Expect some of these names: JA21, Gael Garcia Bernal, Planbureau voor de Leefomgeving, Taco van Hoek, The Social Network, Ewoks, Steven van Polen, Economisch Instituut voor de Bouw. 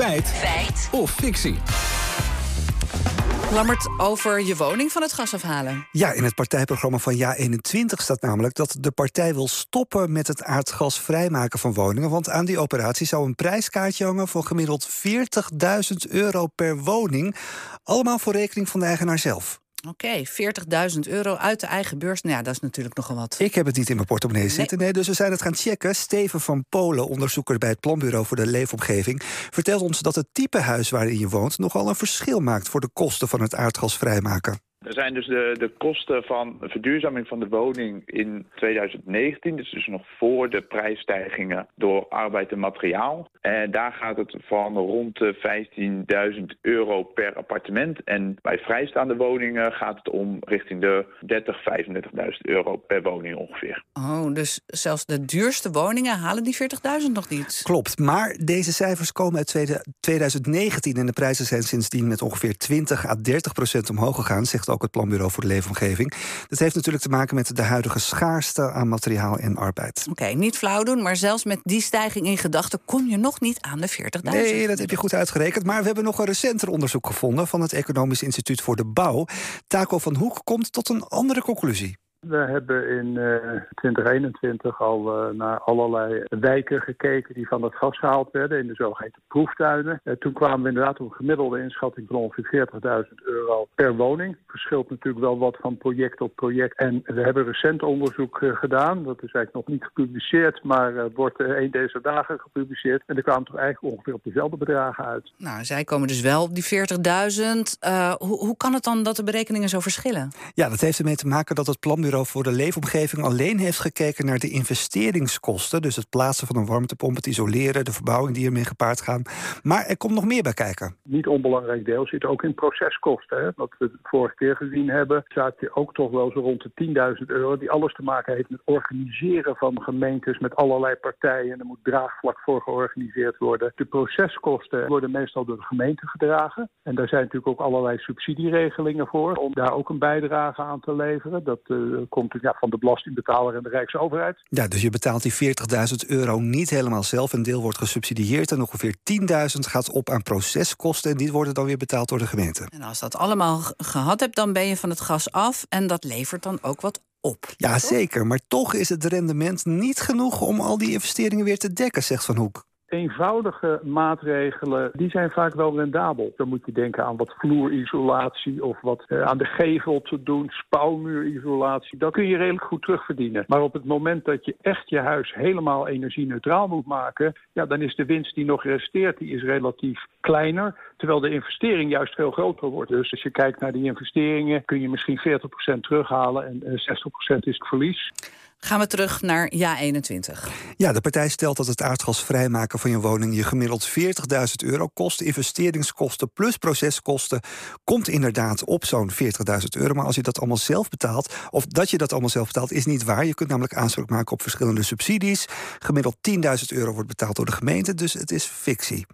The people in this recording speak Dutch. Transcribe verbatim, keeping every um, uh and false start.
Feit, Feit of fictie. Lammert, over je woning van het gas afhalen. Ja, in het partijprogramma van J A eenentwintig staat namelijk dat de partij wil stoppen met het aardgas vrijmaken van woningen. Want aan die operatie zou een prijskaartje hangen voor gemiddeld veertigduizend euro per woning. Allemaal voor rekening van de eigenaar zelf. Oké, okay, veertigduizend euro uit de eigen beurs. Nou ja, dat is natuurlijk nogal wat. Ik heb het niet in mijn portemonnee zitten. Nee. nee, dus we zijn het gaan checken. Steven van Polen, onderzoeker bij het Planbureau voor de Leefomgeving, vertelt ons dat het type huis waarin je woont nogal een verschil maakt voor de kosten van het aardgas vrijmaken. Er zijn dus de, de kosten van verduurzaming van de woning in tweeduizend negentien... dus, dus nog voor de prijsstijgingen door arbeid en materiaal. En daar gaat het van rond de vijftienduizend euro per appartement. En bij vrijstaande woningen gaat het om richting de dertigduizend, vijfendertigduizend euro per woning ongeveer. Oh, dus zelfs de duurste woningen halen die veertigduizend nog niet? Klopt, maar deze cijfers komen uit tweeduizend negentien... en de prijzen zijn sindsdien met ongeveer twintig à dertig procent omhoog gegaan, zegt ook het Planbureau voor de Leefomgeving. Dat heeft natuurlijk te maken met de huidige schaarste aan materiaal en arbeid. Oké, okay, niet flauw doen, maar zelfs met die stijging in gedachten kom je nog niet aan de veertigduizend. Nee, dat heb je goed uitgerekend. Maar we hebben nog een recenter onderzoek gevonden van het Economisch Instituut voor de Bouw. Taco van Hoek komt tot een andere conclusie. We hebben in uh, tweeduizend eenentwintig al uh, naar allerlei wijken gekeken die van het gas gehaald werden in de zogeheten proeftuinen. Uh, toen kwamen we inderdaad op een gemiddelde inschatting van ongeveer veertigduizend euro per woning. Verschilt natuurlijk wel wat van project tot project. En we hebben recent onderzoek uh, gedaan, dat is eigenlijk nog niet gepubliceerd, maar uh, wordt uh, een deze dagen gepubliceerd. En er kwamen toch eigenlijk ongeveer op dezelfde bedragen uit. Nou, zij komen dus wel op die veertigduizend. Uh, hoe, hoe kan het dan dat de berekeningen zo verschillen? Ja, dat heeft ermee te maken dat het plan voor de Leefomgeving alleen heeft gekeken naar de investeringskosten, dus het plaatsen van een warmtepomp, het isoleren, de verbouwing die ermee gepaard gaan. Maar er komt nog meer bij kijken. Niet onbelangrijk deel zit ook in proceskosten. Hè? Wat we vorige keer gezien hebben, staat je ook toch wel zo rond de tienduizend euro, die alles te maken heeft met organiseren van gemeentes met allerlei partijen. Er moet draagvlak voor georganiseerd worden. De proceskosten worden meestal door de gemeente gedragen. En daar zijn natuurlijk ook allerlei subsidieregelingen voor, om daar ook een bijdrage aan te leveren. Dat uh, komt ja, van de belastingbetaler en de Rijksoverheid. Ja, dus je betaalt die veertigduizend euro niet helemaal zelf. Een deel wordt gesubsidieerd en ongeveer tienduizend gaat op aan proceskosten en die worden dan weer betaald door de gemeente. En als dat allemaal gehad hebt, dan ben je van het gas af en dat levert dan ook wat op. Ja, toch? Zeker, maar toch is het rendement niet genoeg om al die investeringen weer te dekken, zegt Van Hoek. Eenvoudige maatregelen, die zijn vaak wel rendabel. Dan moet je denken aan wat vloerisolatie of wat uh, aan de gevel te doen, spouwmuurisolatie. Dat kun je redelijk goed terugverdienen. Maar op het moment dat je echt je huis helemaal energie-neutraal moet maken, ja, dan is de winst die nog resteert, die is relatief kleiner, terwijl de investering juist veel groter wordt. Dus als je kijkt naar die investeringen, kun je misschien veertig procent terughalen en uh, zestig procent is het verlies. Gaan we terug naar J A eenentwintig. Ja, de partij stelt dat het aardgas vrijmaken van je woning je gemiddeld veertigduizend euro kost. Investeringskosten plus proceskosten komt inderdaad op zo'n veertigduizend euro. Maar als je dat allemaal zelf betaalt, of dat je dat allemaal zelf betaalt, is niet waar. Je kunt namelijk aanspraak maken op verschillende subsidies. Gemiddeld tienduizend euro wordt betaald door de gemeente, dus het is fictie.